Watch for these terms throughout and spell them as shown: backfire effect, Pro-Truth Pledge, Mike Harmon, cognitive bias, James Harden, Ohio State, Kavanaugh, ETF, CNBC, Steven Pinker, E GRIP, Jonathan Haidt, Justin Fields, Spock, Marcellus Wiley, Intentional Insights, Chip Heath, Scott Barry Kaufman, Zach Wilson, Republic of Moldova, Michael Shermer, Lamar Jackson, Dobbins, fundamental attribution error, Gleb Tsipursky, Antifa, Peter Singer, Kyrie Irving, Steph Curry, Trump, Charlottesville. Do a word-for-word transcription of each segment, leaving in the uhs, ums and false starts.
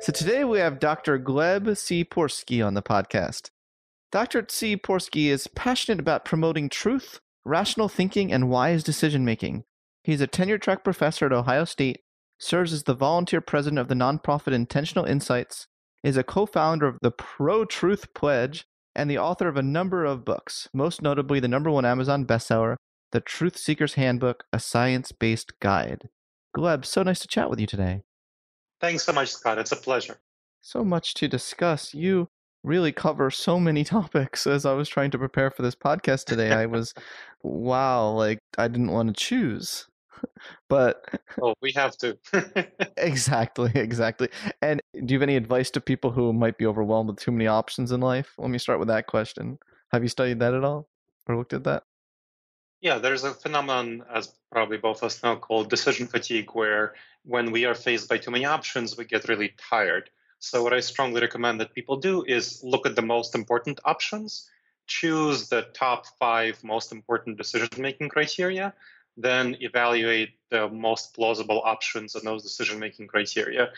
So today we have Doctor Gleb Tsipursky on the podcast. Doctor Tsipursky is passionate about promoting truth, rational thinking, and wise decision-making. He's a tenure-track professor at Ohio State, serves as the volunteer president of the nonprofit Intentional Insights, is a co-founder of the Pro-Truth Pledge, and the author of a number of books, most notably the number one Amazon bestseller, The Truth Seeker's Handbook: A Science-Based Guide. Gleb, so nice to chat with you today. Thanks so much, Scott. It's a pleasure. So much to discuss. You really cover so many topics. As I was trying to prepare for this podcast today, I was, wow, like I didn't want to choose. But oh, we have to. exactly, exactly. And do you have any advice to people who might be overwhelmed with too many options in life? Let me start with that question. Have you studied that at all or looked at that? Yeah, there's a phenomenon, as probably both of us know, called decision fatigue, where when we are faced by too many options, we get really tired. So what I strongly recommend that people do is look at the most important options, choose the top five most important decision-making criteria, then evaluate the most plausible options on those decision-making criteria,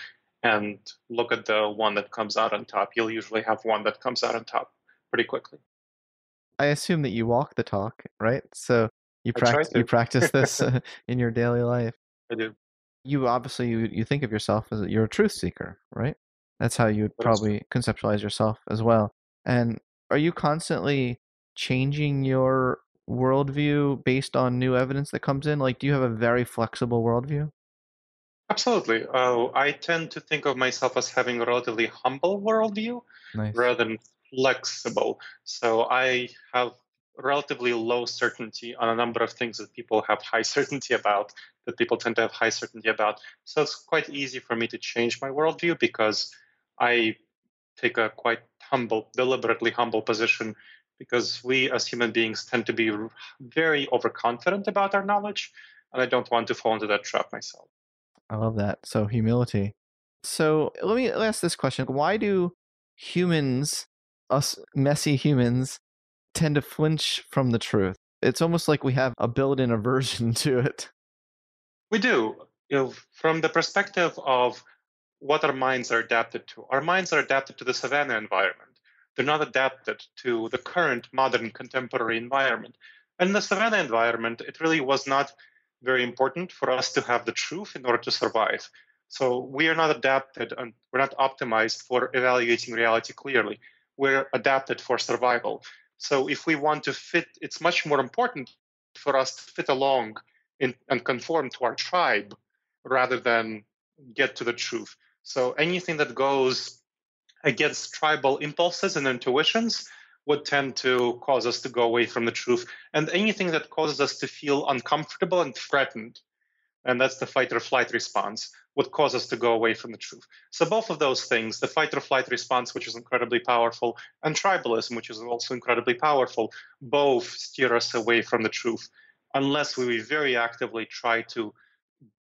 and look at the one that comes out on top. You'll usually have one that comes out on top pretty quickly. I assume that you walk the talk, right? So you practice you practice this uh, in your daily life. I do. You obviously, you, you think of yourself as you're a truth seeker, right? That's how you would probably conceptualize yourself as well. And are you constantly changing your worldview based on new evidence that comes in? Like, do you have a very flexible worldview? Absolutely. Uh, I tend to think of myself as having a relatively humble worldview nice. rather than flexible. So I have relatively low certainty on a number of things that people have high certainty about, that people tend to have high certainty about. So it's quite easy for me to change my worldview because I take a quite humble, deliberately humble position, because we as human beings tend to be very overconfident about our knowledge, and I don't want to fall into that trap myself. I love that. So humility. So let me ask this question. Why do humans, us messy humans, tend to flinch from the truth? It's almost like we have a built-in aversion to it. We do. You know, from the perspective of what our minds are adapted to, our minds are adapted to the savanna environment. They're not adapted to the current modern contemporary environment. And the savanna environment, it really was not very important for us to have the truth in order to survive. So we are not adapted and we're not optimized for evaluating reality clearly. We're adapted for survival. So if we want to fit, it's much more important for us to fit along in, and conform to our tribe rather than get to the truth. So anything that goes against tribal impulses and intuitions would tend to cause us to go away from the truth. And anything that causes us to feel uncomfortable and threatened, and that's the fight or flight response, would cause us to go away from the truth. So both of those things, the fight or flight response, which is incredibly powerful, and tribalism, which is also incredibly powerful, both steer us away from the truth, unless we very actively try to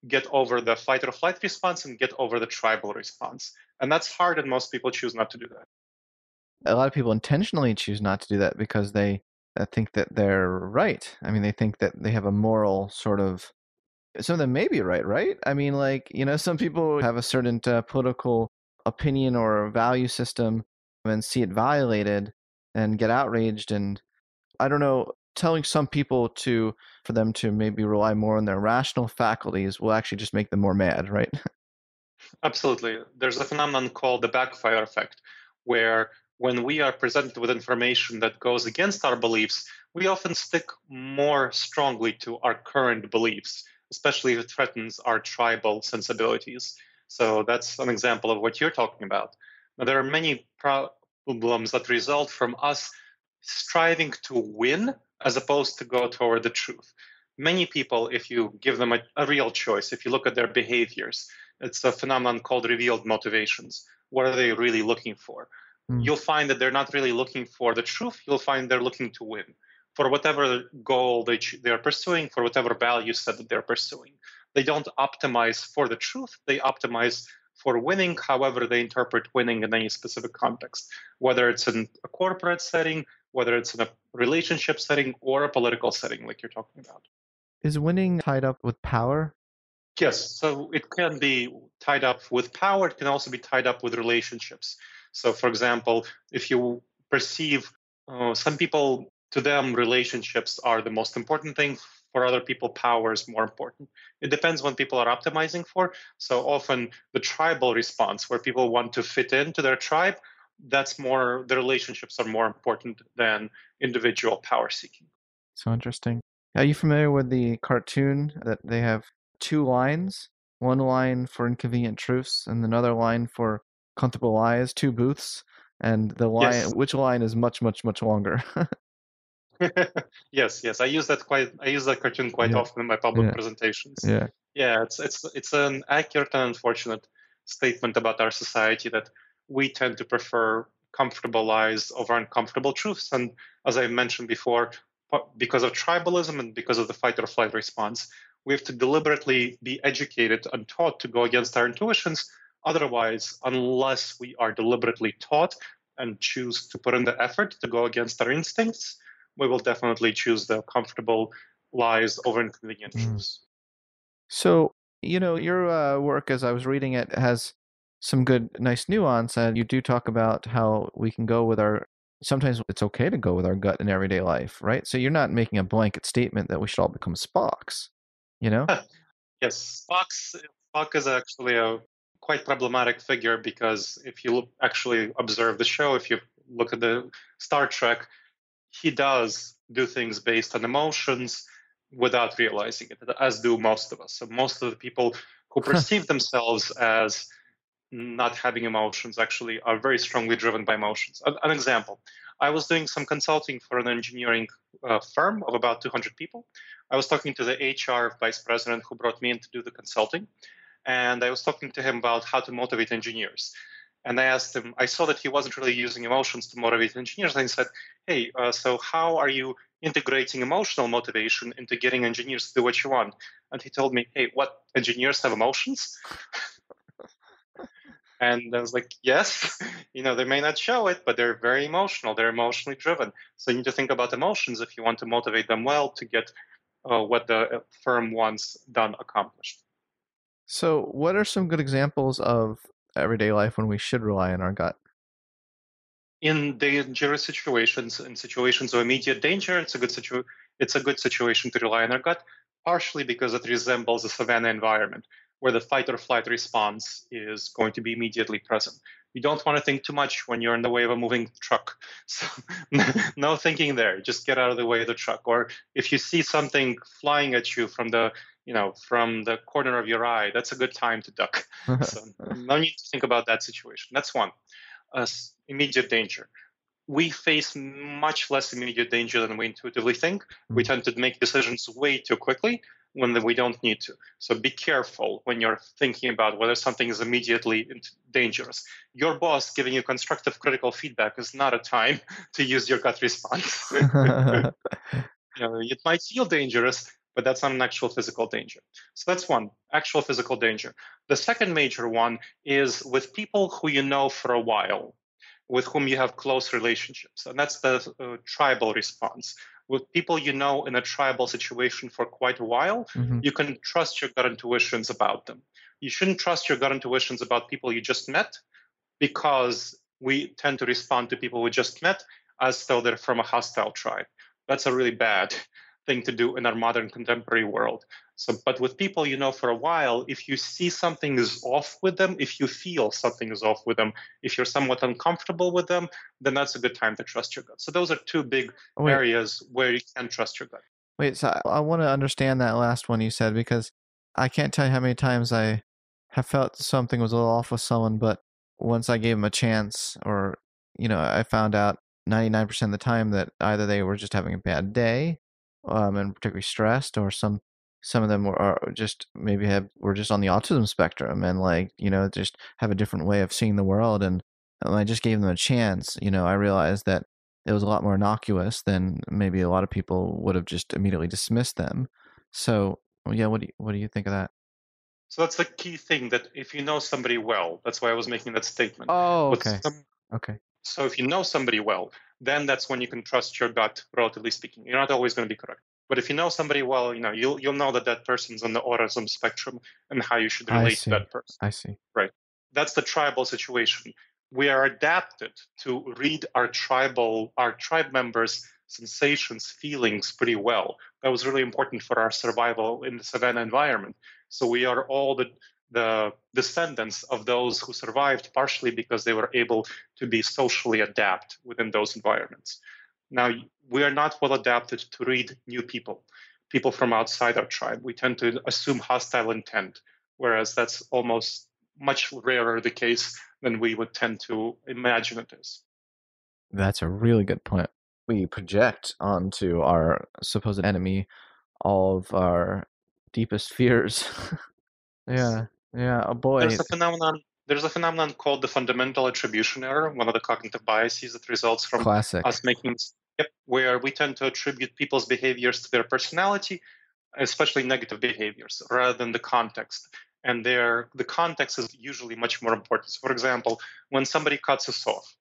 get over the fight or flight response and get over the tribal response. And that's hard, and most people choose not to do that. A lot of people intentionally choose not to do that because they think that they're right. I mean, they think that they have a moral sort of... Some of them may be right, right? I mean, like, you know, some people have a certain uh, political opinion or value system and see it violated and get outraged. And I don't know, telling some people to, for them to maybe rely more on their rational faculties will actually just make them more mad, right? Absolutely. There's a phenomenon called the backfire effect, where when we are presented with information that goes against our beliefs, we often stick more strongly to our current beliefs, especially if it threatens our tribal sensibilities. So that's an example of what you're talking about. Now, there are many problems that result from us striving to win as opposed to go toward the truth. Many people, if you give them a, a real choice, if you look at their behaviors, it's a phenomenon called revealed motivations. What are they really looking for? Mm. You'll find that they're not really looking for the truth. You'll find they're looking to win, for whatever goal they they are pursuing, for whatever value set that they're pursuing. They don't optimize for the truth. They optimize for winning, however they interpret winning in any specific context, whether it's in a corporate setting, whether it's in a relationship setting, or a political setting like you're talking about. Is winning tied up with power? Yes. So it can be tied up with power. It can also be tied up with relationships. So, for example, if you perceive uh, some people... To them, relationships are the most important thing. For other people, power is more important. It depends what people are optimizing for. So often the tribal response, where people want to fit into their tribe, that's more, the relationships are more important than individual power seeking. So interesting. Are you familiar with the cartoon that they have two lines? One line for inconvenient truths and another line for comfortable lies, two booths. And the line, yes. Which line is much, much, much longer? yes, yes. I use that quite. I use that cartoon quite yeah. often in my public yeah. presentations. Yeah, yeah. It's it's it's an accurate and unfortunate statement about our society that we tend to prefer comfortable lies over uncomfortable truths. And as I mentioned before, because of tribalism and because of the fight or flight response, we have to deliberately be educated and taught to go against our intuitions. Otherwise, unless we are deliberately taught and choose to put in the effort to go against our instincts, we will definitely choose the comfortable lies over inconvenient truths. Mm. So, you know, your uh, work, as I was reading it, has some good, nice nuance. And you do talk about how we can go with our, sometimes it's okay to go with our gut in everyday life, right? So you're not making a blanket statement that we should all become Spocks, you know? Yes, Spocks, Spock is actually a quite problematic figure, because if you actually observe the show, if you look at the Star Trek, he does do things based on emotions without realizing it, as do most of us. So most of the people who perceive themselves as not having emotions actually are very strongly driven by emotions. An, an example, I was doing some consulting for an engineering uh, firm of about two hundred people. I was talking to the H R vice president who brought me in to do the consulting, and I was talking to him about how to motivate engineers. And I asked him, I saw that he wasn't really using emotions to motivate engineers. And I said, hey, uh, so how are you integrating emotional motivation into getting engineers to do what you want? And he told me, hey, what, engineers have emotions? And I was like, yes, you know, they may not show it, but they're very emotional. They're emotionally driven. So you need to think about emotions if you want to motivate them well to get uh, what the firm wants done accomplished. So what are some good examples of everyday life when we should rely on our gut? In dangerous situations, in situations of immediate danger, it's a good situ- it's a good situation to rely on our gut, partially because it resembles the savanna environment, where the fight or flight response is going to be immediately present. You don't want to think too much when you're in the way of a moving truck. So no thinking there. Just get out of the way of the truck. Or if you see something flying at you from the, you know, from the corner of your eye, that's a good time to duck. So no need to think about that situation. That's one. Uh, immediate danger. We face much less immediate danger than we intuitively think. We tend to make decisions way too quickly when we don't need to. So be careful when you're thinking about whether something is immediately dangerous. Your boss giving you constructive critical feedback is not a time to use your gut response. You know, it might feel dangerous, but that's not an actual physical danger. So that's one, actual physical danger. The second major one is with people who you know for a while, with whom you have close relationships. And that's the uh, tribal response. With people you know in a tribal situation for quite a while, mm-hmm. you can trust your gut intuitions about them. You shouldn't trust your gut intuitions about people you just met, because we tend to respond to people we just met as though they're from a hostile tribe. That's a really bad thing to do in our modern contemporary world. So, but with people you know for a while, if you see something is off with them, if you feel something is off with them, if you're somewhat uncomfortable with them, then that's a good time to trust your gut. So those are two big Wait. areas where you can trust your gut. Wait, so I, I want to understand that last one you said, because I can't tell you how many times I have felt something was a little off with someone, but once I gave them a chance, or, you know, I found out ninety-nine percent of the time that either they were just having a bad day, um, and particularly stressed, or some Some of them were are just maybe have were just on the autism spectrum, and like, you know, just have a different way of seeing the world. And when I just gave them a chance, you know, I realized that it was a lot more innocuous than maybe a lot of people would have just immediately dismissed them. So yeah, what do you, what do you think of that? So that's the key thing, that if you know somebody well, that's why I was making that statement. Oh, okay. Some, okay. So if you know somebody well, then that's when you can trust your gut, relatively speaking. You're not always going to be correct. But if you know somebody well, you know, you'll you'll know that that person's on the autism spectrum and how you should relate to that person. I see. Right. That's the tribal situation. We are adapted to read our tribal, our tribe members' sensations, feelings pretty well. That was really important for our survival in the savanna environment. So we are all the the descendants of those who survived, partially because they were able to be socially adept within those environments. Now, we are not well adapted to read new people, people from outside our tribe. We tend to assume hostile intent, whereas that's almost much rarer the case than we would tend to imagine it is. That's a really good point. We project onto our supposed enemy all of our deepest fears. Yeah, yeah, oh boy. There's a phenomenon. There's a phenomenon called the fundamental attribution error, one of the cognitive biases that results from Classic. us making, yep, where we tend to attribute people's behaviors to their personality, especially negative behaviors, rather than the context. And their, the context is usually much more important. So for example, when somebody cuts us off,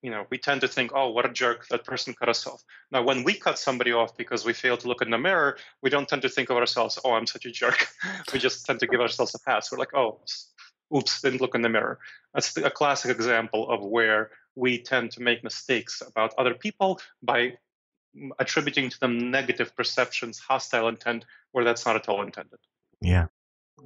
you know, we tend to think, oh, what a jerk, that person cut us off. Now, when we cut somebody off because we fail to look in the mirror, we don't tend to think of ourselves, oh, I'm such a jerk. We just tend to give ourselves a pass. We're like, oh, oops, didn't look in the mirror. That's a classic example of where we tend to make mistakes about other people by attributing to them negative perceptions, hostile intent, where that's not at all intended. Yeah,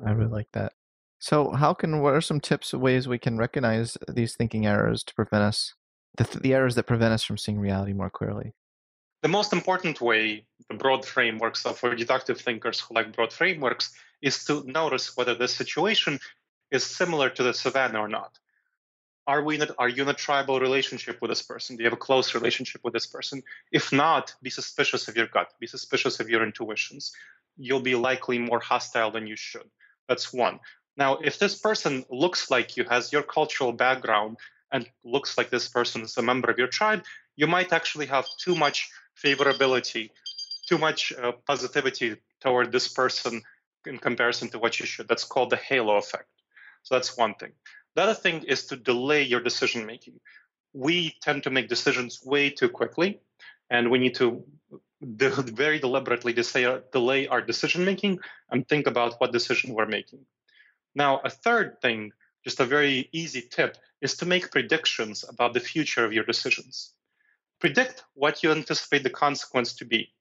I really like that. So how can, what are some tips, ways we can recognize these thinking errors to prevent us, the, the errors that prevent us from seeing reality more clearly? The most important way, the broad frameworks for deductive thinkers who like broad frameworks, is to notice whether this situation is similar to the savanna or not. Are we in a, are you in a tribal relationship with this person? Do you have a close relationship with this person? If not, be suspicious of your gut. Be suspicious of your intuitions. You'll be likely more hostile than you should. That's one. Now, if this person looks like you, has your cultural background, and looks like this person is a member of your tribe, you might actually have too much favorability, too much uh, positivity toward this person in comparison to what you should. That's called the halo effect. So that's one thing. The other thing is to delay your decision making. We tend to make decisions way too quickly, and we need to very deliberately delay our decision making and think about what decision we're making. Now, a third thing, just a very easy tip, is to make predictions about the future of your decisions. Predict what you anticipate the consequence to be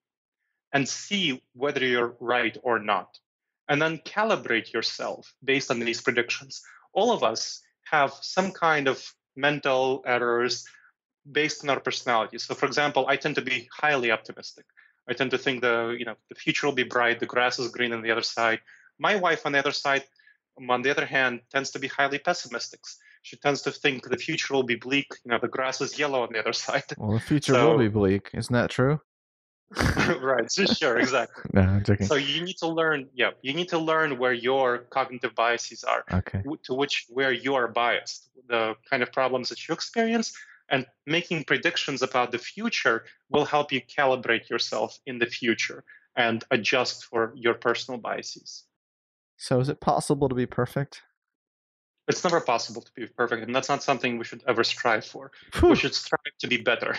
and see whether you're right or not. And then calibrate yourself based on these predictions. All of us have some kind of mental errors based on our personality. So, for example, I tend to be highly optimistic. I tend to think the, you know, the future will be bright, the grass is green on the other side. My wife, on the other side, on the other hand, tends to be highly pessimistic. She tends to think the future will be bleak. You know, the grass is yellow on the other side. Well, the future so, will be bleak. Isn't that true? Right. Sure. Exactly. No, I'm joking. So you need to learn. Yeah, you need to learn where your cognitive biases are. Okay. W- to which where you are biased, the kind of problems that you experience, and making predictions about the future will help you calibrate yourself in the future and adjust for your personal biases. So is it possible to be perfect? It's never possible to be perfect, and that's not something we should ever strive for. Whew. We should strive to be better.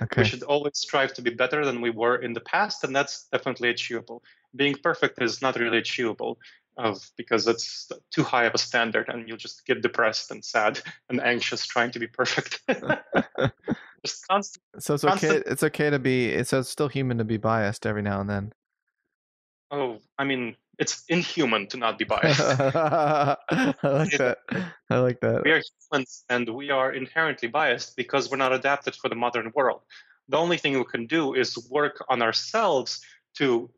Okay. We should always strive to be better than we were in the past, and that's definitely achievable. Being perfect is not really achievable of, because it's too high of a standard, and you'll just get depressed and sad and anxious trying to be perfect. Just constant, so it's constant, okay. It's okay to be. It's, it's still human to be biased every now and then. Oh, I mean, it's inhuman to not be biased. I like it, that. I like that. We are humans, and we are inherently biased because we're not adapted for the modern world. The only thing we can do is work on ourselves to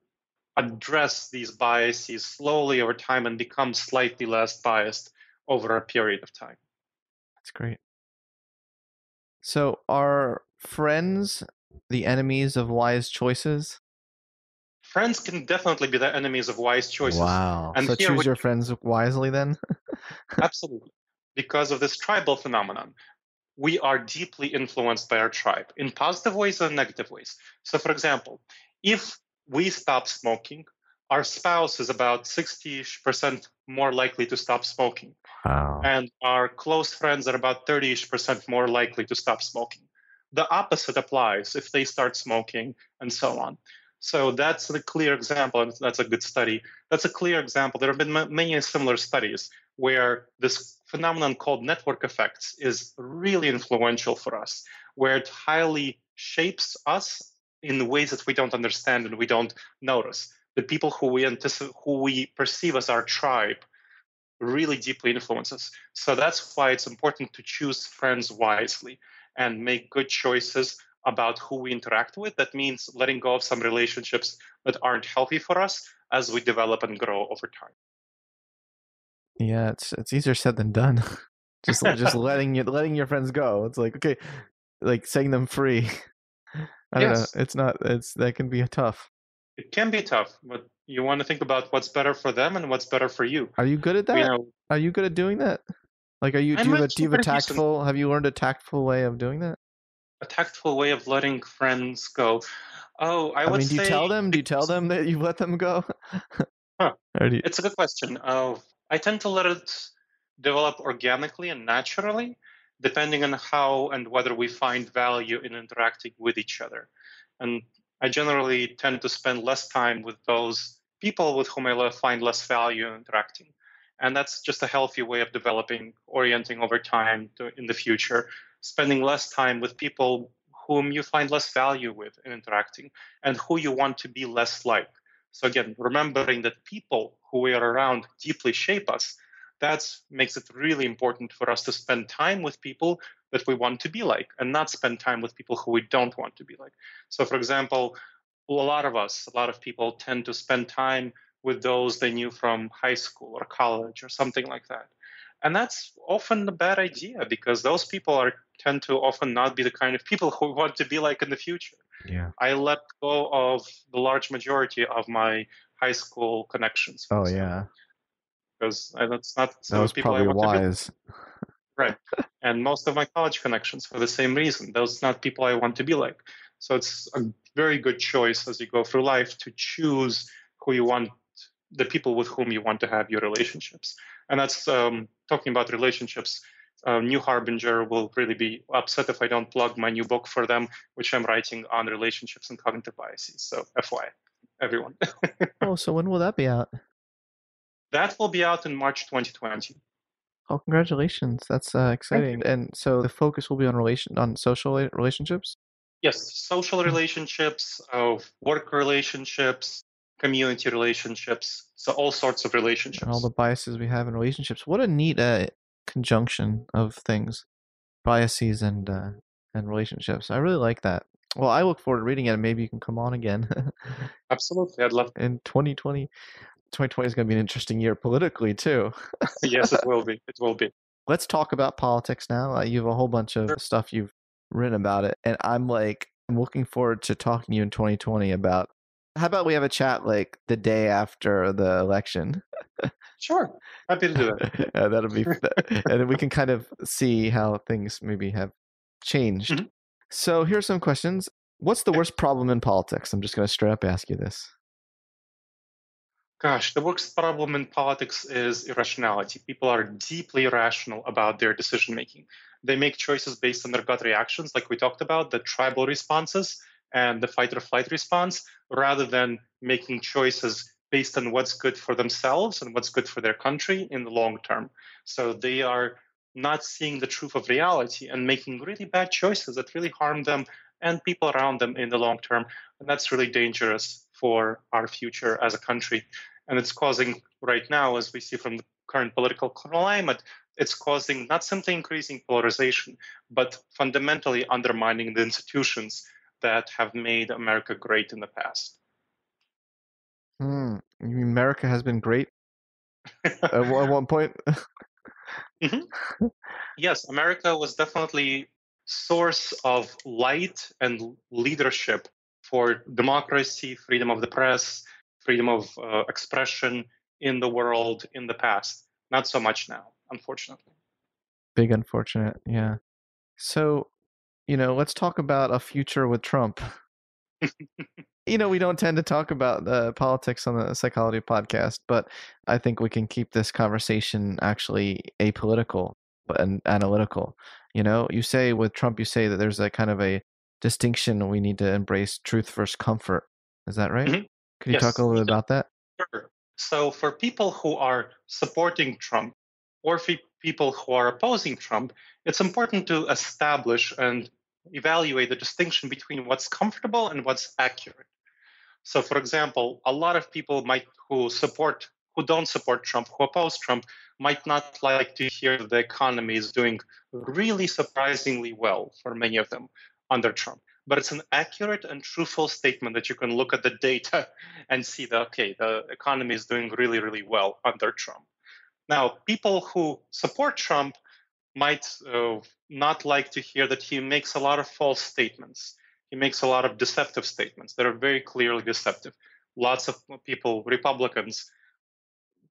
address these biases slowly over time and become slightly less biased over a period of time. That's great. So are friends the enemies of wise choices? Friends can definitely be the enemies of wise choices. Wow. And so choose we... your friends wisely then? Absolutely. Because of this tribal phenomenon, we are deeply influenced by our tribe in positive ways and negative ways. So, for example, if we stop smoking, our spouse is about sixty-ish percent more likely to stop smoking. Wow. And our close friends are about thirty-ish percent more likely to stop smoking. The opposite applies if they start smoking and so on. So that's a clear example, and that's a good study. That's a clear example. There have been m- many similar studies where this phenomenon called network effects is really influential for us, where it highly shapes us in ways that we don't understand and we don't notice. The people who we anticipate, who we perceive as our tribe really deeply influence us. So that's why it's important to choose friends wisely and make good choices about who we interact with. That means letting go of some relationships that aren't healthy for us as we develop and grow over time. Yeah, it's it's easier said than done. Just just letting you letting your friends go. It's like, okay, like setting them free. I don't yes. know. It's not. It's that can be tough. It can be tough, but you want to think about what's better for them and what's better for you. Are you good at that? You know, are you good at doing that? Like, are you do you, do you have a tactful? Decent. Have you learned a tactful way of doing that? A tactful way of letting friends go. Oh, I, I would mean, do say. Do you tell them? Do you tell them that you let them go? Huh. You... It's a good question. Uh, I tend to let it develop organically and naturally, depending on how and whether we find value in interacting with each other. And I generally tend to spend less time with those people with whom I find less value in interacting. And that's just a healthy way of developing, orienting over time to, in the future, spending less time with people whom you find less value with in interacting and who you want to be less like. So again, remembering that people who we are around deeply shape us, that makes it really important for us to spend time with people that we want to be like and not spend time with people who we don't want to be like. So, for example, a lot of us, a lot of people tend to spend time with those they knew from high school or college or something like that. And that's often a bad idea because those people are tend to often not be the kind of people who we want to be like in the future. Yeah. I let go of the large majority of my high school connections. Oh, so. Yeah. Because that's not so that was people probably I want wise. To be like. Right. And most of my college connections for the same reason. Those are not people I want to be like. So it's a very good choice as you go through life to choose who you want, the people with whom you want to have your relationships. And that's um, talking about relationships, uh, new Harbinger will really be upset if I don't plug my new book for them, which I'm writing on relationships and cognitive biases. So F Y I, everyone. Oh, so when will that be out? That will be out in March twenty twenty. Oh, congratulations. That's uh, exciting. And so the focus will be on relation on social relationships? Yes, social relationships, uh, work relationships, community relationships, so all sorts of relationships. And all the biases we have in relationships. What a neat uh, conjunction of things, biases and uh, and relationships. I really like that. Well, I look forward to reading it, and maybe you can come on again. Absolutely. I'd love to. In twenty twenty. twenty twenty is going to be an interesting year politically, too. Yes, it will be. It will be. Let's talk about politics now. Uh, you have a whole bunch of sure. stuff you've written about it. And I'm like, I'm looking forward to talking to you in twenty twenty about, how about we have a chat like the day after the election? Sure. Happy to do that. uh, that'll be, and then we can kind of see how things maybe have changed. Mm-hmm. So here are some questions. What's the worst problem in politics? I'm just going to straight up ask you this. Gosh, the worst problem in politics is irrationality. People are deeply irrational about their decision-making. They make choices based on their gut reactions, like we talked about, the tribal responses and the fight-or-flight response, rather than making choices based on what's good for themselves and what's good for their country in the long term. So they are not seeing the truth of reality and making really bad choices that really harm them and people around them in the long term. And that's really dangerous for our future as a country. And it's causing right now, as we see from the current political climate, it's causing not simply increasing polarization, but fundamentally undermining the institutions that have made America great in the past. Mm, America has been great at one point. Mm-hmm. Yes, America was definitely a source of light and leadership for democracy, freedom of the press, freedom of uh, expression in the world in the past. Not so much now, unfortunately. Big unfortunate, yeah. So, you know, let's talk about a future with Trump. You know, we don't tend to talk about uh, politics on the Psychology Podcast, but I think we can keep this conversation actually apolitical and analytical. You know, you say with Trump, you say that there's a kind of a distinction, we need to embrace truth versus comfort. Is that right? Mm-hmm. Could you yes. talk a little bit about that? Sure. So for people who are supporting Trump or for people who are opposing Trump, it's important to establish and evaluate the distinction between what's comfortable and what's accurate. So for example, a lot of people might who support, who don't support Trump, who oppose Trump, might not like to hear the economy is doing really surprisingly well for many of them under Trump. But it's an accurate and truthful statement that you can look at the data and see that, okay, the economy is doing really, really well under Trump. Now, people who support Trump might uh, not like to hear that he makes a lot of false statements. He makes a lot of deceptive statements that are very clearly deceptive. Lots of people, Republicans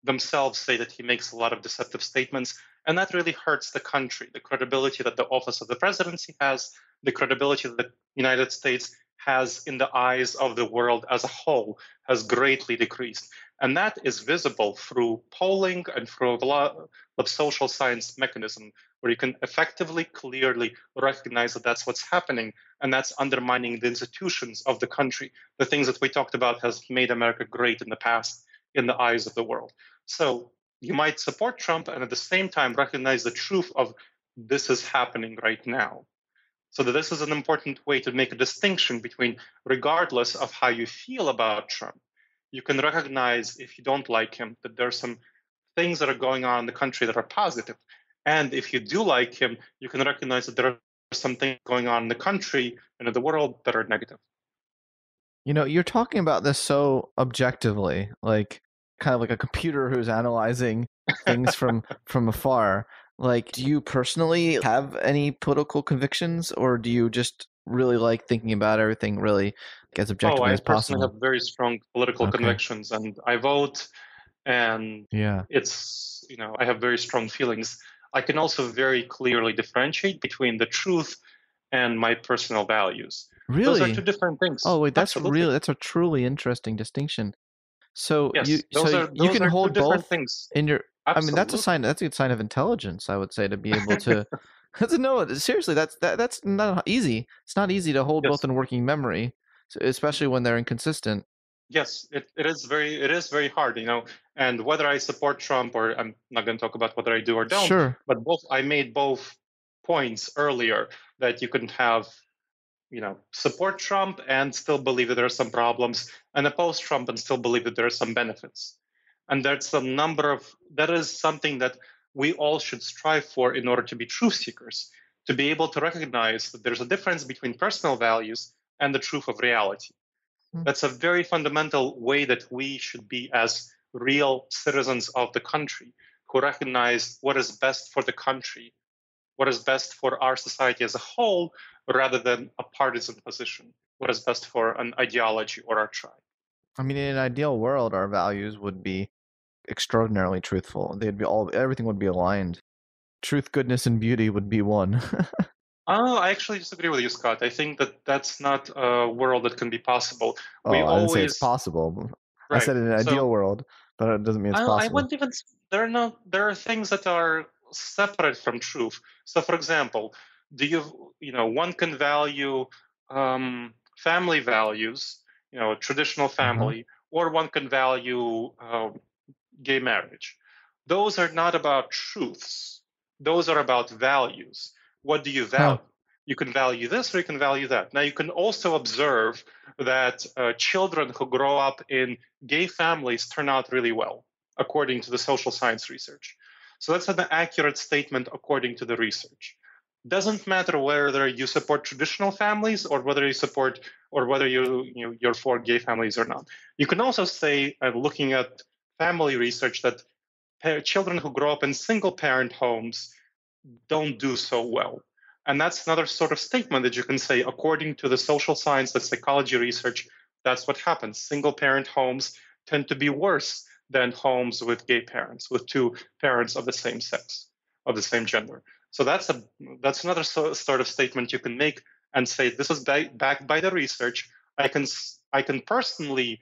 themselves, say that he makes a lot of deceptive statements, and that really hurts the country, the credibility that the office of the presidency has, the credibility that the United States has in the eyes of the world as a whole has greatly decreased. And that is visible through polling and through a lot of social science mechanism, where you can effectively, clearly recognize that that's what's happening, and that's undermining the institutions of the country. The things that we talked about has made America great in the past in the eyes of the world. So you might support Trump and at the same time recognize the truth of this is happening right now. So that this is an important way to make a distinction between, regardless of how you feel about Trump, you can recognize if you don't like him, that there are some things that are going on in the country that are positive. And if you do like him, you can recognize that there are some things going on in the country and in the world that are negative. You know, you're talking about this so objectively, like kind of like a computer who's analyzing things from, from afar. Like, do you personally have any political convictions, or do you just really like thinking about everything really as objectively oh, as possible? I personally have very strong political okay. convictions, and I vote, and yeah. it's, you know, I have very strong feelings. I can also very clearly differentiate between the truth and my personal values. Really? Those are two different things. Oh, wait, that's really, that's a truly interesting distinction. So yes, you, those so are, those you can are hold both things in your Absolutely. I mean, that's a sign. That's a sign of intelligence, I would say, to be able to. That's no, seriously, that's that, that's not easy. It's not easy to hold yes. both in working memory, especially when they're inconsistent. Yes, it, it is very it is very hard, you know. And whether I support Trump or I'm not going to talk about whether I do or don't. Sure. But both I made both points earlier that you couldn't have, you know, support Trump and still believe that there are some problems, and oppose Trump and still believe that there are some benefits. And that's a number of that is something that we all should strive for in order to be truth seekers, to be able to recognize that there's a difference between personal values and the truth of reality. Mm-hmm. That's a very fundamental way that we should be as real citizens of the country who recognize what is best for the country, what is best for our society as a whole, rather than a partisan position, what is best for an ideology or our tribe. I mean, in an ideal world, our values would be extraordinarily truthful. They'd be all everything would be aligned. Truth, goodness, and beauty would be one. Oh, I actually disagree with you, Scott. I think that that's not a world that can be possible. Oh, we I always... didn't say it's possible. Right. I said in an so, ideal world, but it doesn't mean it's I, possible. I wouldn't even. There are no. There are things that are separate from truth. So, for example, do you you know one can value um, family values, you know, traditional family, mm-hmm. or one can value uh, gay marriage. Those are not about truths. Those are about values. What do you value? Huh. You can value this or you can value that. Now, you can also observe that uh, children who grow up in gay families turn out really well, according to the social science research. So that's an accurate statement according to the research. Doesn't matter whether you support traditional families or whether you support or whether you, you know, you're for gay families or not. You can also say, uh, looking at family research, that pa- children who grow up in single-parent homes don't do so well. And that's another sort of statement that you can say, according to the social science, the psychology research, that's what happens. Single-parent homes tend to be worse than homes with gay parents, with two parents of the same sex, of the same gender. So that's a that's another so, sort of statement you can make and say, this is ba- backed by the research. I can I can personally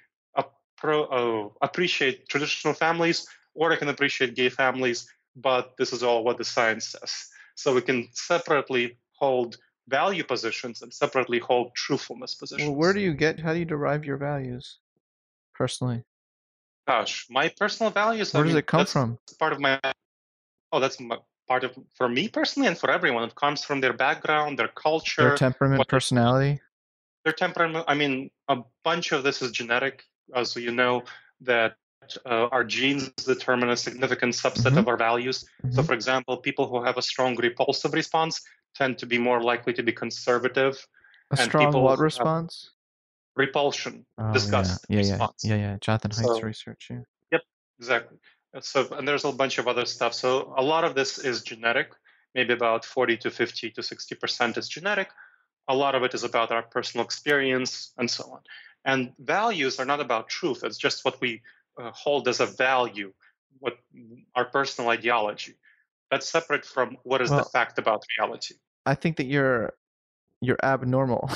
Pro, uh, appreciate traditional families, or I can appreciate gay families, but this is all what the science says. So we can separately hold value positions and separately hold truthfulness positions. Well, where do you get, how do you derive your values personally? Gosh, my personal values. Where I mean, does it come from? Part of my, oh, that's my, part of, for me personally and for everyone, it comes from their background, their culture. Their temperament, what, personality? Their temperament, I mean, a bunch of this is genetic. Uh, so you know that uh, our genes determine a significant subset mm-hmm. of our values. Mm-hmm. So, for example, people who have a strong repulsive response tend to be more likely to be conservative. A and strong what response? Repulsion, oh, disgust yeah. Yeah, response. Yeah, yeah, yeah. Jonathan Haidt's so, research. Yeah. Yep, exactly. So, and there's a bunch of other stuff. So a lot of this is genetic. Maybe about forty to fifty to sixty percent is genetic. A lot of it is about our personal experience and so on. And values are not about truth. It's just what we uh, hold as a value, what our personal ideology. That's separate from what is well, the fact about reality. I think that you're you're abnormal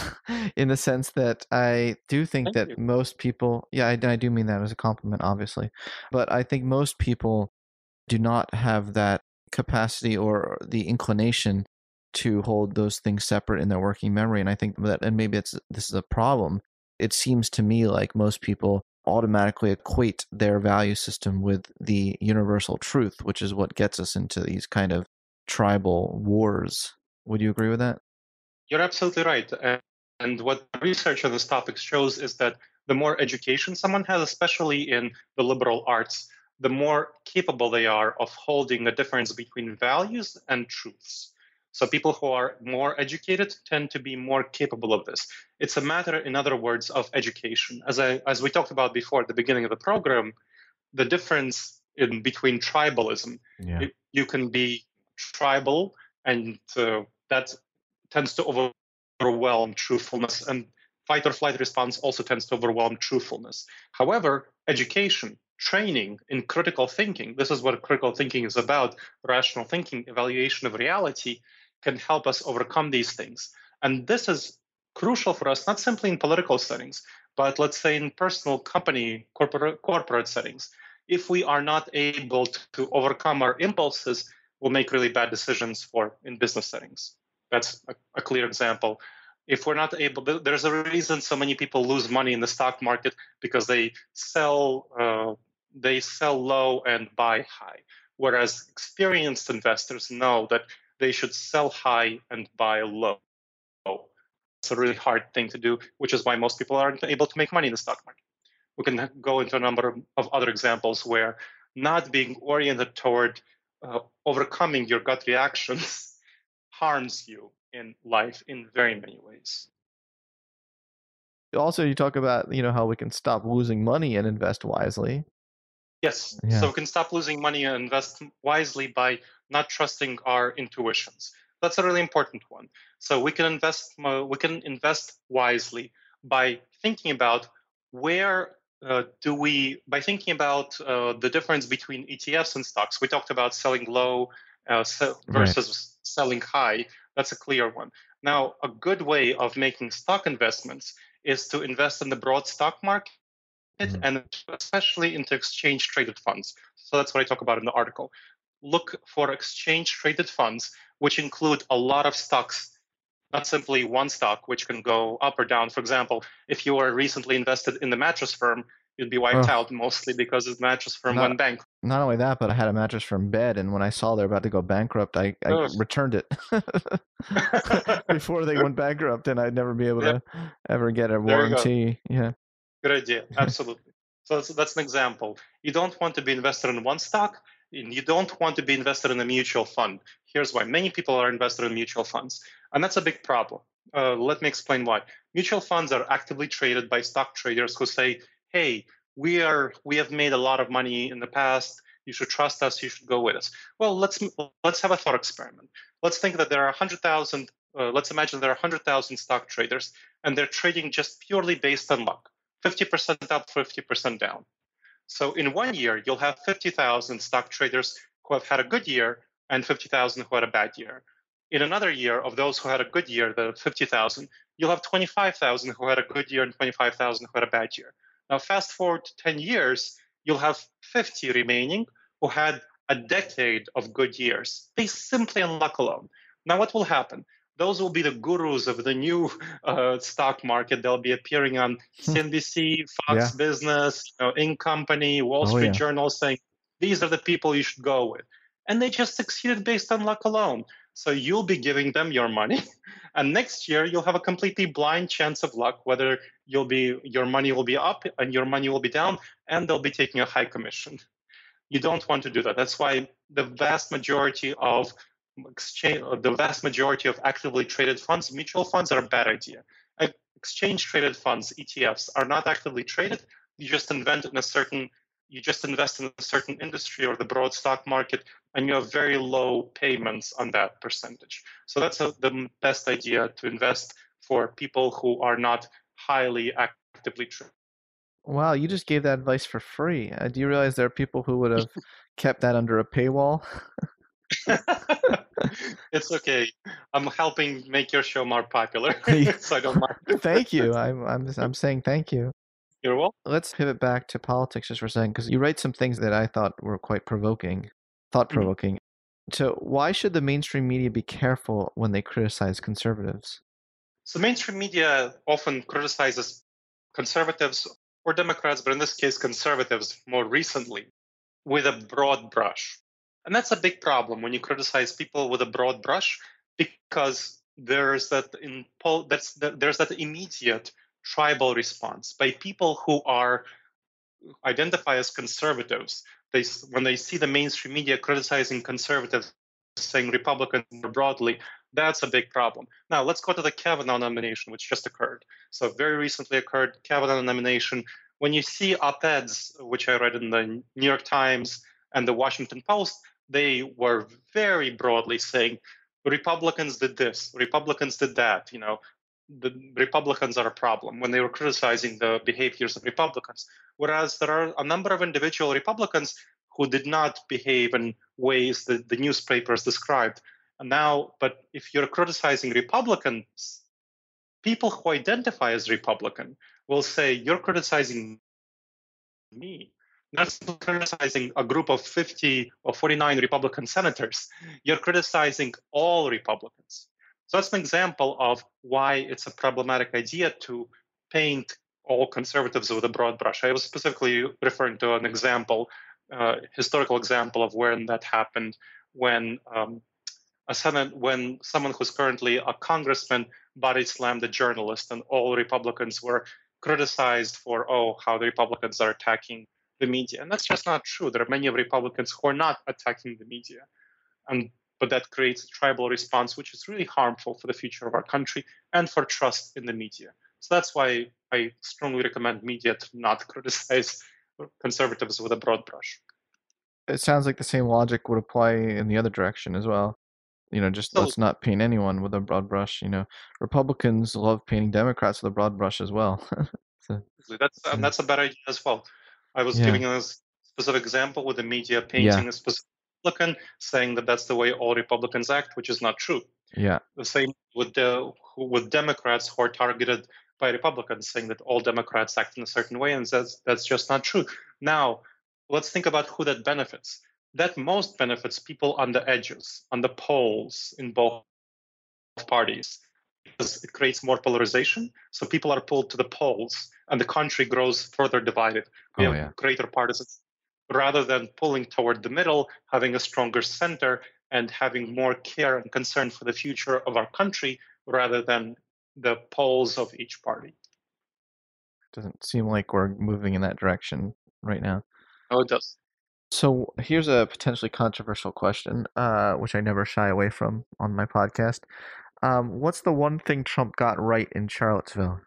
in the sense that I do think Thank that you. most people, yeah, I, I do mean that as a compliment, obviously. But I think most people do not have that capacity or the inclination to hold those things separate in their working memory. And I think that, and maybe it's this is a problem. It seems to me like most people automatically equate their value system with the universal truth, which is what gets us into these kind of tribal wars. Would you agree with that? You're absolutely right. And what research on this topic shows is that the more education someone has, especially in the liberal arts, the more capable they are of holding the difference between values and truths. So people who are more educated tend to be more capable of this. It's a matter, in other words, of education. As I, as we talked about before at the beginning of the program, the difference in between tribalism, yeah. you, you can be tribal, and uh, that tends to overwhelm truthfulness, and fight or flight response also tends to overwhelm truthfulness. However, education, training in critical thinking, this is what critical thinking is about, rational thinking, evaluation of reality, can help us overcome these things. And this is crucial for us, not simply in political settings, but let's say in personal company, corporate, corporate settings. if we are not able to overcome our impulses, we'll make really bad decisions for in business settings. That's a, a clear example. If we're not able, there's a reason so many people lose money in the stock market, because they sell uh, they sell low and buy high. Whereas experienced investors know that they should sell high and buy low. It's a really hard thing to do, which is why most people aren't able to make money in the stock market. We can go into a number of other examples where not being oriented toward uh, overcoming your gut reactions harms you in life in very many ways. Also, you talk about, you know, how we can stop losing money and invest wisely. Yes. Yeah. So we can stop losing money and invest wisely by not trusting our intuitions. That's a really important one. So we can invest we can invest wisely by thinking about where uh, do we by thinking about uh, the difference between E T Fs and stocks. We talked about selling low uh, versus right. selling high. That's a clear one. Now, a good way of making stock investments is to invest in the broad stock market, mm-hmm. and especially into exchange-traded funds. So that's what I talk about in the article. Look for exchange-traded funds, which include a lot of stocks, not simply one stock, which can go up or down. For example, if you were recently invested in the mattress firm, you'd be wiped oh. out mostly because the mattress firm not, went bankrupt. Not only that, but I had a mattress firm bed, and when I saw they're about to go bankrupt, I, I oh. returned it before they went bankrupt, and I'd never be able yep. to ever get a warranty. Go. Yeah, good idea. Absolutely. So that's, that's an example. You don't want to be invested in one stock, and you don't want to be invested in a mutual fund. Here's why. Many people are invested in mutual funds, and that's a big problem. Uh, let me explain why. Mutual funds are actively traded by stock traders who say, hey, we are we have made a lot of money in the past. You should trust us. You should go with us. Well, let's let's have a thought experiment. Let's think that there are one hundred thousand. Uh, let's imagine there are one hundred thousand stock traders, and they're trading just purely based on luck, fifty percent up, fifty percent down. So in one year, you'll have fifty thousand stock traders who have had a good year and fifty thousand who had a bad year. In another year, of those who had a good year, the fifty thousand, you'll have twenty-five thousand who had a good year and twenty-five thousand who had a bad year. Now, fast forward to ten years, you'll have fifty remaining who had a decade of good years, based simply on luck alone. Now, what will happen? Those will be the gurus of the new uh, stock market. They'll be appearing on C N B C, Fox yeah. Business, you know, Inc. Company, Wall oh, Street yeah. Journal, saying, these are the people you should go with. And they just succeeded based on luck alone. So you'll be giving them your money. And next year, you'll have a completely blind chance of luck, whether you'll be your money will be up and your money will be down, and they'll be taking a high commission. You don't want to do that. That's why the vast majority of exchange, the vast majority of actively traded funds, mutual funds, are a bad idea. Exchange-traded funds, E T Fs, are not actively traded. You just invent in a certain, you just invest in a certain industry or the broad stock market, and you have very low payments on that percentage. So that's a, the best idea to invest for people who are not highly actively traded. Wow, you just gave that advice for free. Uh, do you realize there are people who would have kept that under a paywall? It's okay. I'm helping make your show more popular, so I don't mind. Thank you. I'm I'm I'm saying thank you. You're welcome. Let's pivot back to politics just for a second, because you write some things that I thought were quite provoking, thought-provoking. Mm-hmm. So why should the mainstream media be careful when they criticize conservatives? So mainstream media often criticizes conservatives or Democrats, but in this case, conservatives more recently, with a broad brush. And that's a big problem when you criticize people with a broad brush, because there's that in pol- that's the, there's that immediate tribal response by people who are identify as conservatives. They when they see the mainstream media criticizing conservatives, saying Republicans more broadly, that's a big problem. Now let's go to the Kavanaugh nomination, which just occurred. So very recently occurred Kavanaugh nomination. When you see op-eds, which I read in the New York Times and the Washington Post, they were very broadly saying, Republicans did this, Republicans did that, you know, the Republicans are a problem, when they were criticizing the behaviors of Republicans. Whereas there are a number of individual Republicans who did not behave in ways that the newspapers described. And now, but if you're criticizing Republicans, people who identify as Republican will say, you're criticizing me. That's criticizing a group of fifty or forty-nine Republican senators. You're criticizing all Republicans. So that's an example of why it's a problematic idea to paint all conservatives with a broad brush. I was specifically referring to an example, uh, historical example of when that happened, when um, a Senate, when someone who's currently a congressman body slammed a journalist, and all Republicans were criticized for, oh, how the Republicans are attacking the media. And that's just not true. There are many Republicans who are not attacking the media. And but that creates a tribal response, which is really harmful for the future of our country and for trust in the media. So that's why I strongly recommend media to not criticize conservatives with a broad brush. It sounds like the same logic would apply in the other direction as well. You know, just so, let's not paint anyone with a broad brush. You know, Republicans love painting Democrats with a broad brush as well. so, that's um, yeah. that's a bad idea as well. I was yeah. giving a specific example with the media painting yeah. a specific Republican, saying that that's the way all Republicans act, which is not true. Yeah. The same with the with Democrats who are targeted by Republicans, saying that all Democrats act in a certain way, and that's that's just not true. Now, let's think about who that benefits. That most benefits people on the edges, on the polls in both parties, because it creates more polarization. So people are pulled to the polls, and the country grows further divided. We oh, have yeah. greater partisans, rather than pulling toward the middle, having a stronger center, and having more care and concern for the future of our country, rather than the polls of each party. Doesn't seem like we're moving in that direction right now. Oh, it does. So here's a potentially controversial question, uh, which I never shy away from on my podcast. Um, what's the one thing Trump got right in Charlottesville?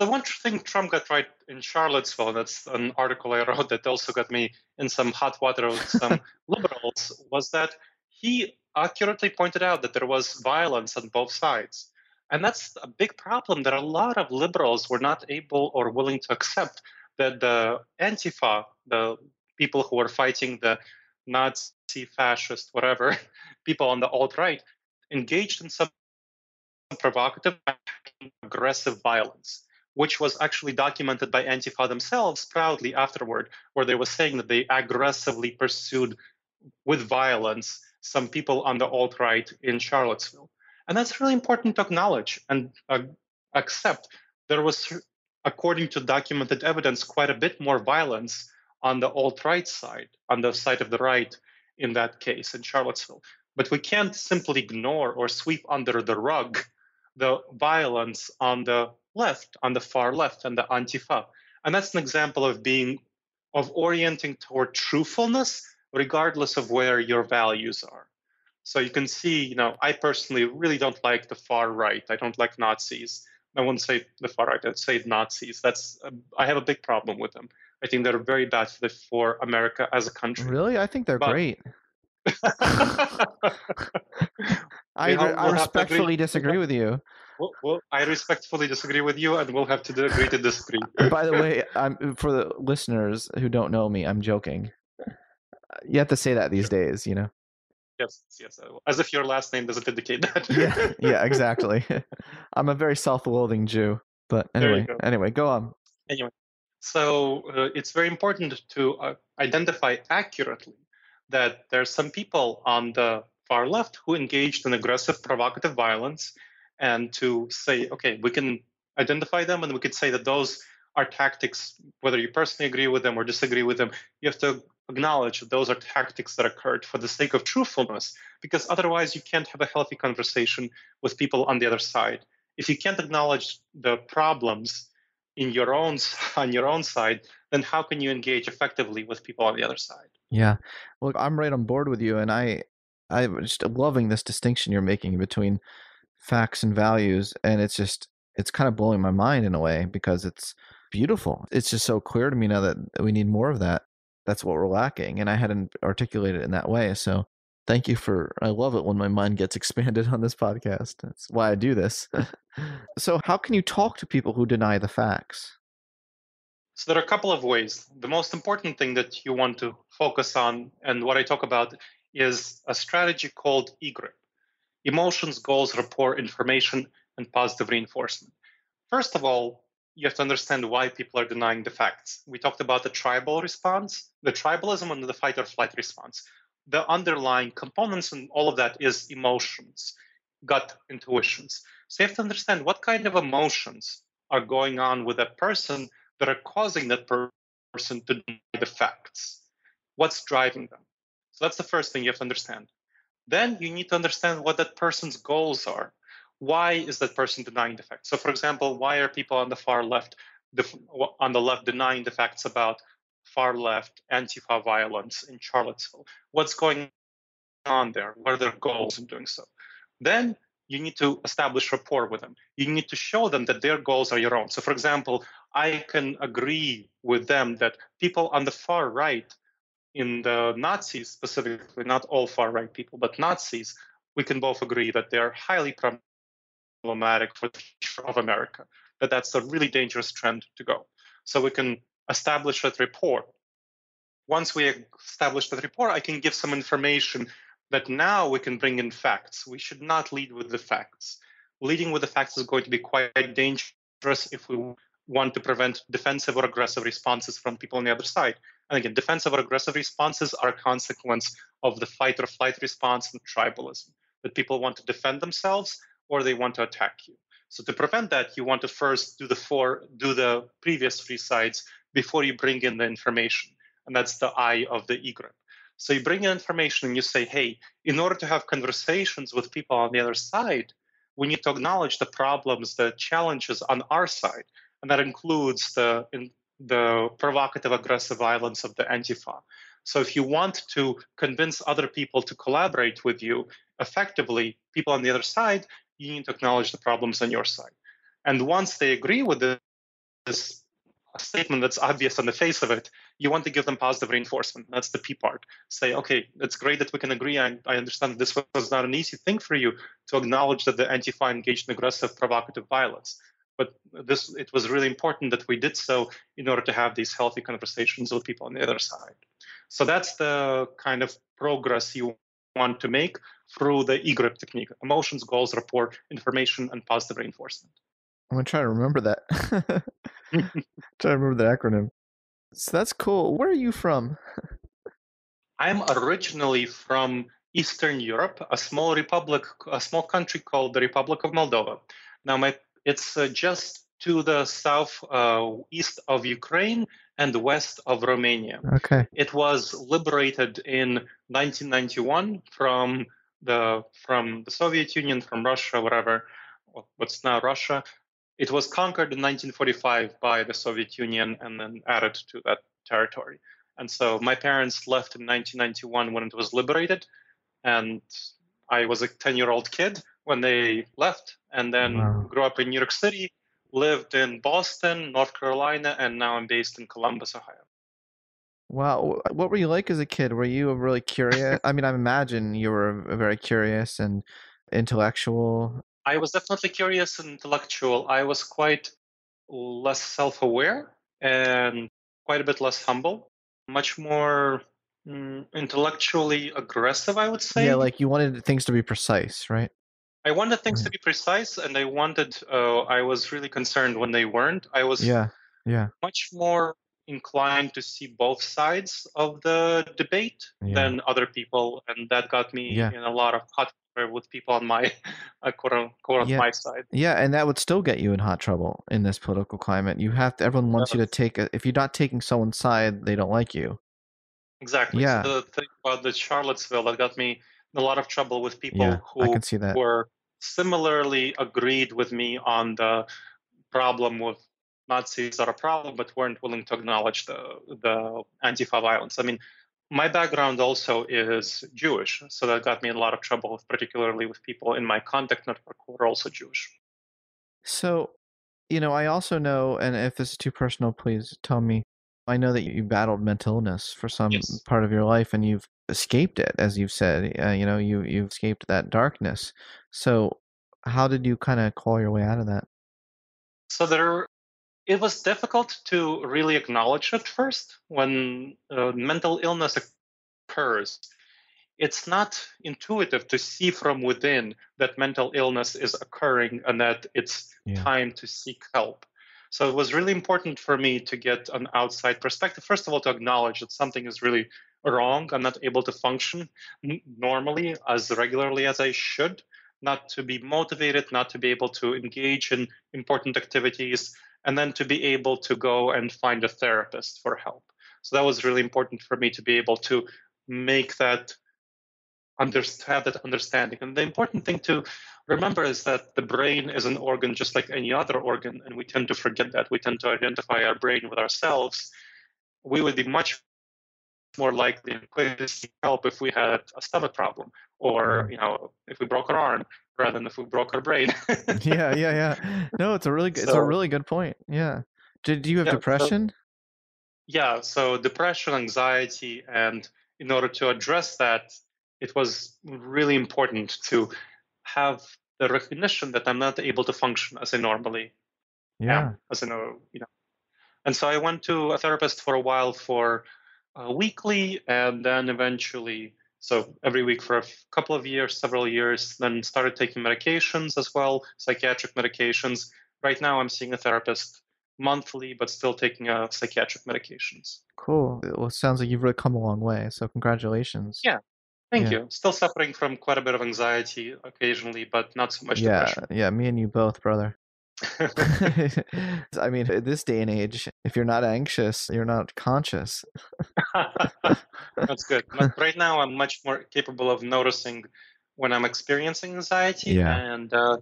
The one thing Trump got right in Charlottesville, that's an article I wrote that also got me in some hot water with some liberals, was that he accurately pointed out that there was violence on both sides. And that's a big problem that a lot of liberals were not able or willing to accept, that the Antifa, the people who were fighting the Nazi, fascist, whatever, people on the alt-right, engaged in some provocative, aggressive violence, which was actually documented by Antifa themselves proudly afterward, where they were saying that they aggressively pursued with violence some people on the alt-right in Charlottesville. And that's really important to acknowledge and uh, accept. There was, according to documented evidence, quite a bit more violence on the alt-right side, on the side of the right in that case in Charlottesville. But we can't simply ignore or sweep under the rug the violence on the left, on the far left, and the Antifa. And that's an example of being, of orienting toward truthfulness, regardless of where your values are. So you can see, you know, I personally really don't like the far right. I don't like Nazis. I wouldn't say the far right, I'd say Nazis. That's, uh, I have a big problem with them. I think they're very bad for, the, for America as a country. Really? I think they're but... great. I, I, I we'll respectfully disagree with you. Well, well, I respectfully disagree with you, and we'll have to agree to disagree. By the way, I'm, for the listeners who don't know me, I'm joking. You have to say that these sure. days, you know. Yes, yes. As if your last name doesn't indicate that. yeah, yeah, exactly. I'm a very self-loathing Jew. But anyway, go. anyway, go on. Anyway. So uh, it's very important to uh, identify accurately that there are some people on the far left who engaged in aggressive, provocative violence, and to say, okay, we can identify them, and we could say that those are tactics, whether you personally agree with them or disagree with them, you have to acknowledge that those are tactics that occurred for the sake of truthfulness, because otherwise you can't have a healthy conversation with people on the other side. If you can't acknowledge the problems in your own, on your own side, then how can you engage effectively with people on the other side? Yeah. Look, I'm right on board with you, and I, I'm just loving this distinction you're making between facts and values, and it's just, it's kind of blowing my mind in a way, because it's beautiful. It's just so clear to me now that we need more of that. That's what we're lacking, and I hadn't articulated it in that way, so thank you for, I love it when my mind gets expanded on this podcast. That's why I do this. So how can you talk to people who deny the facts? So there are a couple of ways. The most important thing that you want to focus on, and what I talk about, is a strategy called E GRIP. Emotions, goals, rapport, information, and positive reinforcement. First of all, you have to understand why people are denying the facts. We talked about the tribal response, the tribalism, and the fight or flight response. The underlying components in all of that is emotions, gut intuitions. So you have to understand what kind of emotions are going on with that person that are causing that per- person to deny the facts. What's driving them? So that's the first thing you have to understand. Then you need to understand what that person's goals are. Why is that person denying the facts? So, for example, why are people on the far left, on the left denying the facts about far left Antifa violence in Charlottesville? What's going on there? What are their goals in doing so? Then you need to establish rapport with them. You need to show them that their goals are your own. So, for example, I can agree with them that people on the far right, in the Nazis specifically, not all far right people, but Nazis, we can both agree that they are highly problematic. problematic for the future of America, that that's a really dangerous trend to go. So we can establish that rapport. Once we establish that rapport, I can give some information that now we can bring in facts. We should not lead with the facts. Leading with the facts is going to be quite dangerous if we want to prevent defensive or aggressive responses from people on the other side. And again, defensive or aggressive responses are a consequence of the fight or flight response and tribalism, that people want to defend themselves or they want to attack you. So to prevent that, you want to first do the four, do the previous three sides before you bring in the information. And that's the eye of the e-grip. So you bring in information and you say, hey, in order to have conversations with people on the other side, we need to acknowledge the problems, the challenges on our side. And that includes the, in, the provocative aggressive violence of the Antifa. So if you want to convince other people to collaborate with you effectively, people on the other side, you need to acknowledge the problems on your side. And once they agree with this statement that's obvious on the face of it, you want to give them positive reinforcement. That's the P part. Say, okay, it's great that we can agree. I, I understand this was not an easy thing for you to acknowledge that the Antifa engaged in aggressive, provocative violence. But this, it was really important that we did so in order to have these healthy conversations with people on the other side. So that's the kind of progress you want to make through the e-grip technique: emotions, goals, rapport, information, and positive reinforcement. I'm going to try to remember that. Try to remember that acronym. So that's cool. Where are you from? I'm originally from Eastern Europe, a small republic, a small country called the Republic of Moldova. Now, my it's uh, just to the south uh, east of Ukraine and west of Romania. Okay. It was liberated in nineteen ninety-one from the from the Soviet Union, from Russia, whatever, what's now Russia. It was conquered in nineteen forty-five by the Soviet Union and then added to that territory. And so my parents left in nineteen ninety-one when it was liberated, and I was a ten-year-old kid when they left, and then wow. grew up in New York City, lived in Boston, North Carolina, and now I'm based in Columbus, Ohio. Wow. What were you like as a kid? Were you really curious? I mean, I imagine you were very curious and intellectual. I was definitely curious and intellectual. I was quite less self-aware and quite a bit less humble, much more mm, intellectually aggressive, I would say. Yeah, like you wanted things to be precise, right? I wanted things to be precise, and I wanted, uh, I was really concerned when they weren't. I was yeah, yeah. much more inclined to see both sides of the debate yeah. than other people. And that got me yeah. in a lot of hot trouble with people on my, uh, quote unquote, on yeah. my side. Yeah, and that would still get you in hot trouble in this political climate. You have to, everyone wants yeah. you to take, a, if you're not taking someone's side, they don't like you. Exactly. Yeah. So the thing about the Charlottesville that got me in a lot of trouble with people yeah, who I can see that. were similarly agreed with me on the problem with Nazis are a problem, but weren't willing to acknowledge the the Antifa violence. I mean, my background also is Jewish, so that got me in a lot of trouble, particularly with people in my contact network who are also Jewish. So, you know, I also know, and if this is too personal, please tell me, I know that you battled mental illness for some yes. part of your life, and you've escaped it, as you've said. Uh, you know, you you've escaped that darkness. So, how did you kind of claw your way out of that? So there, it was difficult to really acknowledge at first when uh, mental illness occurs. It's not intuitive to see from within that mental illness is occurring and that it's yeah. time to seek help. So it was really important for me to get an outside perspective, first of all, to acknowledge that something is really wrong. I'm not able to function normally as regularly as I should, not to be motivated, not to be able to engage in important activities, and then to be able to go and find a therapist for help. So that was really important for me to be able to make that understand that understanding. And the important thing to remember is that the brain is an organ just like any other organ, and we tend to forget that. We tend to identify our brain with ourselves. We would be much more likely and quick to seek help if we had a stomach problem, or you know, if we broke our arm, rather than if we broke our brain. yeah, yeah, yeah. No, it's a really good, so, it's a really good point. Yeah. Did do you have yeah, depression? So, yeah. So depression, anxiety, and in order to address that, it was really important to have the recognition that I'm not able to function as I normally yeah. am, as I know, you know. And so I went to a therapist for a while for uh, weekly, and then eventually, so every week for a f- couple of years, several years, then started taking medications as well, psychiatric medications. Right now I'm seeing a therapist monthly, but still taking uh, psychiatric medications. Cool. Well, it sounds like you've really come a long way, so congratulations. Yeah. Thank yeah. you. Still suffering from quite a bit of anxiety occasionally, but not so much yeah, depression. Yeah, me and you both, brother. I mean, in this day and age, if you're not anxious, you're not conscious. That's good. But right now, I'm much more capable of noticing when I'm experiencing anxiety yeah. and uh,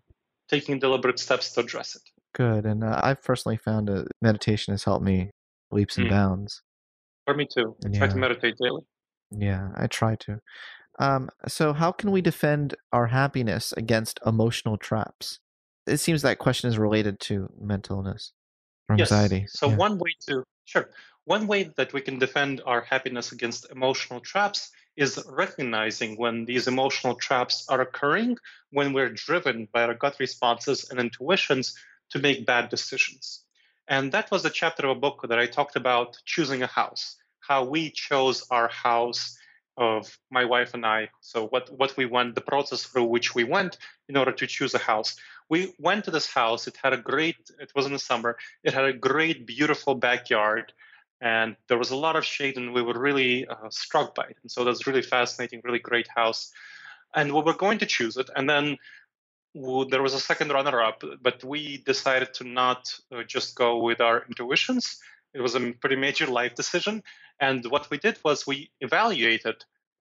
taking deliberate steps to address it. Good. And uh, I've personally found that meditation has helped me leaps and mm. bounds. For me too. I yeah. try to meditate daily. Yeah, I try to. Um, so how can we defend our happiness against emotional traps? It seems that question is related to mental illness or yes. anxiety. So yeah. one way to, sure. One way that we can defend our happiness against emotional traps is recognizing when these emotional traps are occurring, when we're driven by our gut responses and intuitions to make bad decisions. And that was a chapter of a book that I talked about, Choosing a House. How we chose our house, of my wife and I. So what, what we went, the process through which we went in order to choose a house. We went to this house. It had a great, it was in the summer. It had a great, beautiful backyard. And there was a lot of shade, and we were really uh, struck by it. And so that's really fascinating, really great house. And we were going to choose it. And then there was a second runner-up, but we decided to not uh, just go with our intuitions. It was a pretty major life decision. And what we did was we evaluated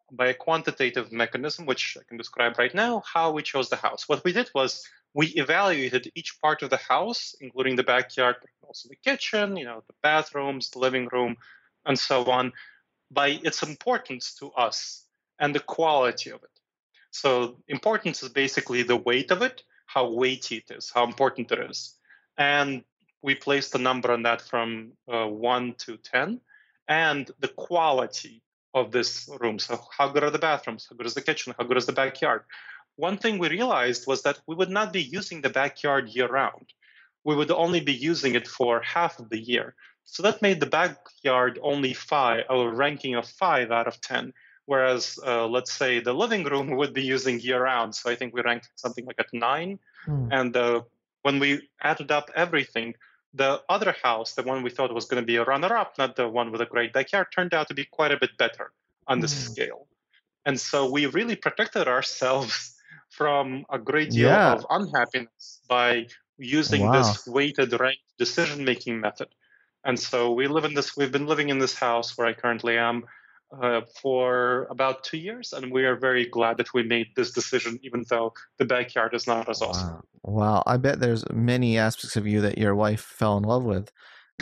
by a quantitative mechanism, which I can describe right now, how we chose the house. What we did was we evaluated each part of the house, including the backyard, but also the kitchen, you know, the bathrooms, the living room, and so on, by its importance to us and the quality of it. So importance is basically the weight of it, how weighty it is, how important it is. And we placed a number on that from uh, one to ten, and the quality of this room. So how good are the bathrooms? How good is the kitchen? How good is the backyard? One thing we realized was that we would not be using the backyard year round. We would only be using it for half of the year. So that made the backyard only five, a ranking of five out of ten. Whereas, uh, let's say the living room would be using year round. So I think we ranked something like at nine. Mm. And uh, when we added up everything, the other house, the one we thought was going to be a runner-up, not the one with a great backyard, turned out to be quite a bit better on the mm. scale. And so we really protected ourselves from a great deal yeah. of unhappiness by using wow. this weighted ranked decision-making method. And so we live in this, we've been living in this house where I currently am uh, for about two years, and we are very glad that we made this decision, even though the backyard is not as awesome. Wow. Wow, I bet there's many aspects of you that your wife fell in love with,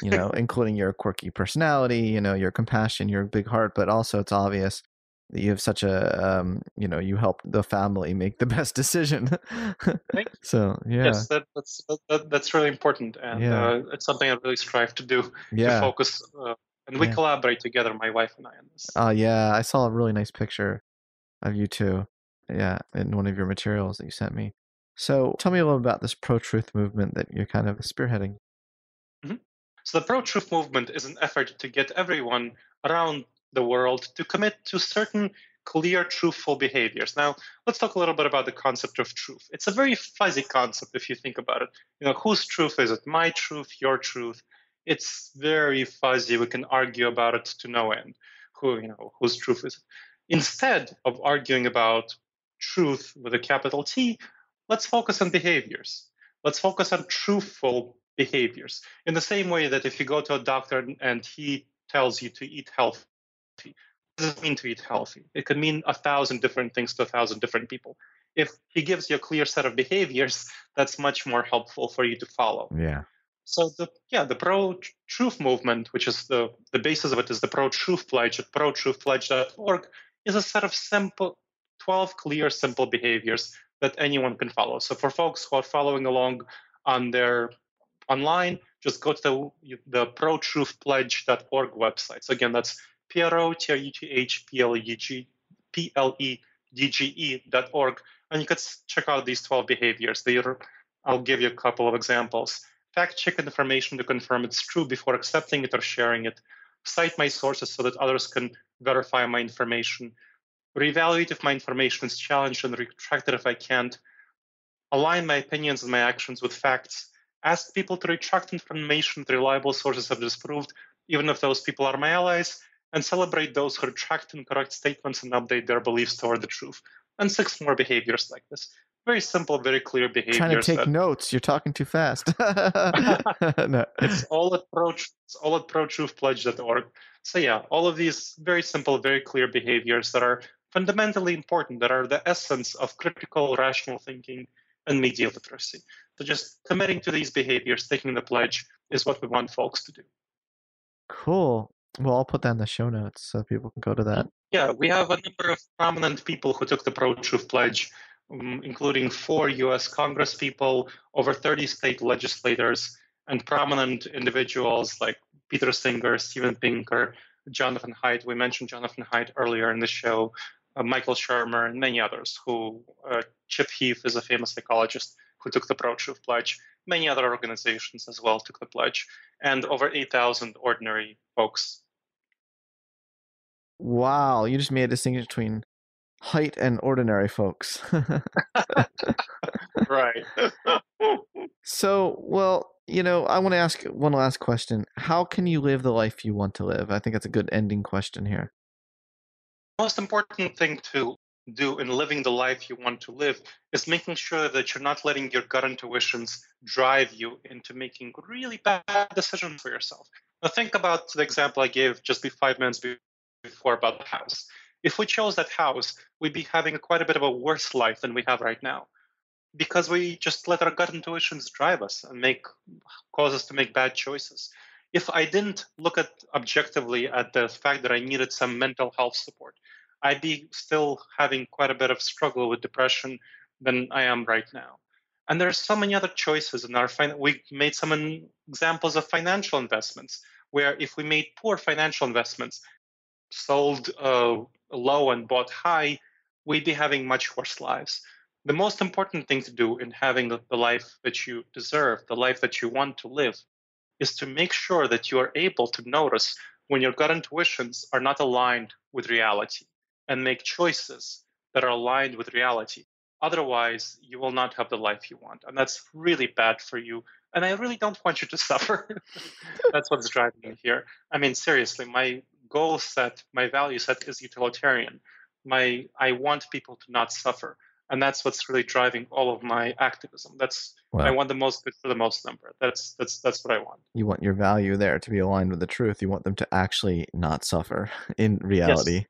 you know, including your quirky personality, you know, your compassion, your big heart, but also it's obvious that you have such a, um, you know, you helped the family make the best decision. So, yeah. Yes, that, that's that, that's really important, and yeah. uh, it's something I really strive to do, yeah. to focus, uh, and we yeah. collaborate together, my wife and I, on this. Oh, yeah, I saw a really nice picture of you two, yeah, in one of your materials that you sent me. So tell me a little about this pro-truth movement that you're kind of spearheading. Mm-hmm. So the pro-truth movement is an effort to get everyone around the world to commit to certain clear, truthful behaviors. Now, let's talk a little bit about the concept of truth. It's a very fuzzy concept if you think about it. You know, whose truth is it? My truth, your truth? It's very fuzzy. We can argue about it to no end. Who, you know, whose truth is it? Instead of arguing about truth with a capital T, let's focus on behaviors. Let's focus on truthful behaviors. In the same way that if you go to a doctor and he tells you to eat healthy, what does it mean to eat healthy? It could mean a thousand different things to a thousand different people. If he gives you a clear set of behaviors, that's much more helpful for you to follow. Yeah. So the yeah, the pro-truth movement, which is the, the basis of it, is the Pro-Truth Pledge at pro truth pledge dot org, is a set of simple, twelve clear, simple behaviors that anyone can follow. So for folks who are following along on their online, just go to the, the pro truth pledge dot org website. So again, that's P R O T R U T H P L E D G E dot org, and you could check out these twelve behaviors. They are, I'll give you a couple of examples. Fact check information to confirm it's true before accepting it or sharing it. Cite my sources so that others can verify my information. Reevaluate if my information is challenged and retract it if I can't. Align my opinions and my actions with facts. Ask people to retract information that reliable sources have disproved, even if those people are my allies. And celebrate those who retract incorrect statements and update their beliefs toward the truth. And six more behaviors like this. Very simple, very clear behaviors. Trying to take that... notes. You're talking too fast. No. It's all at pro truth pledge dot org. So yeah, all of these very simple, very clear behaviors that are fundamentally important, that are the essence of critical, rational thinking and media literacy. So just committing to these behaviors, taking the pledge, is what we want folks to do. Cool. Well, I'll put that in the show notes so people can go to that. Yeah, we have a number of prominent people who took the Pro-Truth Pledge, um, including four U S Congress people, over thirty state legislators, and prominent individuals like Peter Singer, Steven Pinker, Jonathan Haidt. We mentioned Jonathan Haidt earlier in the show, uh, Michael Shermer, and many others. Who uh, Chip Heath is a famous psychologist who took the Pro-Truth Pledge. Many other organizations as well took the pledge, and over eight thousand ordinary folks. Wow, you just made a distinction between height and ordinary folks. Right. So, well, you know, I want to ask one last question. How can you live the life you want to live? I think that's a good ending question here. Most important thing to do in living the life you want to live is making sure that you're not letting your gut intuitions drive you into making really bad decisions for yourself. Now think about the example I gave just five minutes before about the house. If we chose that house, we'd be having quite a bit of a worse life than we have right now, because we just let our gut intuitions drive us and make cause us to make bad choices. If I didn't look at objectively at the fact that I needed some mental health support, I'd be still having quite a bit of struggle with depression than I am right now. And there are so many other choices in our fin- we made some examples of financial investments, where if we made poor financial investments, sold uh, low and bought high, we'd be having much worse lives. The most important thing to do in having the life that you deserve, the life that you want to live, is to make sure that you are able to notice when your gut intuitions are not aligned with reality, and make choices that are aligned with reality. Otherwise, you will not have the life you want. And that's really bad for you. And I really don't want you to suffer. That's what's driving me here. I mean, seriously, my goal set, my value set is utilitarian. My I want people to not suffer. And that's what's really driving all of my activism. That's wow. I want the most good for the most number. That's that's that's what I want. You want your value there to be aligned with the truth. You want them to actually not suffer in reality.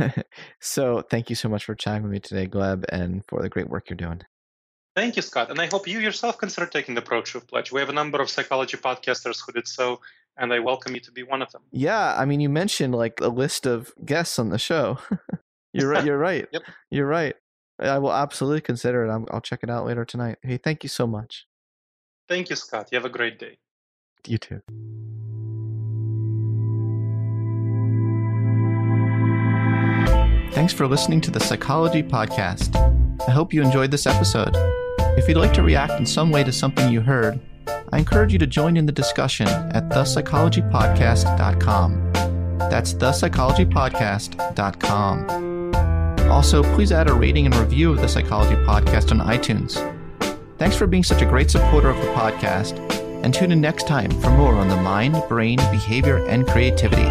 Yes. So thank you so much for chatting with me today, Gleb, and for the great work you're doing. Thank you, Scott. And I hope you yourself consider taking the Pro-Truth Pledge. We have a number of psychology podcasters who did so, and I welcome you to be one of them. Yeah. I mean, you mentioned like a list of guests on the show. You're right. You're right. Yep. You're right. I will absolutely consider it. I'm, I'll check it out later tonight. Hey, thank you so much. Thank you, Scott. You have a great day. You too. Thanks for listening to the Psychology Podcast. I hope you enjoyed this episode. If you'd like to react in some way to something you heard, I encourage you to join in the discussion at the psychology podcast dot com. That's the psychology podcast dot com. Also, please add a rating and review of the Psychology Podcast on iTunes. Thanks for being such a great supporter of the podcast, and tune in next time for more on the mind, brain, behavior, and creativity.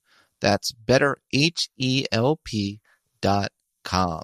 That's better help dot com.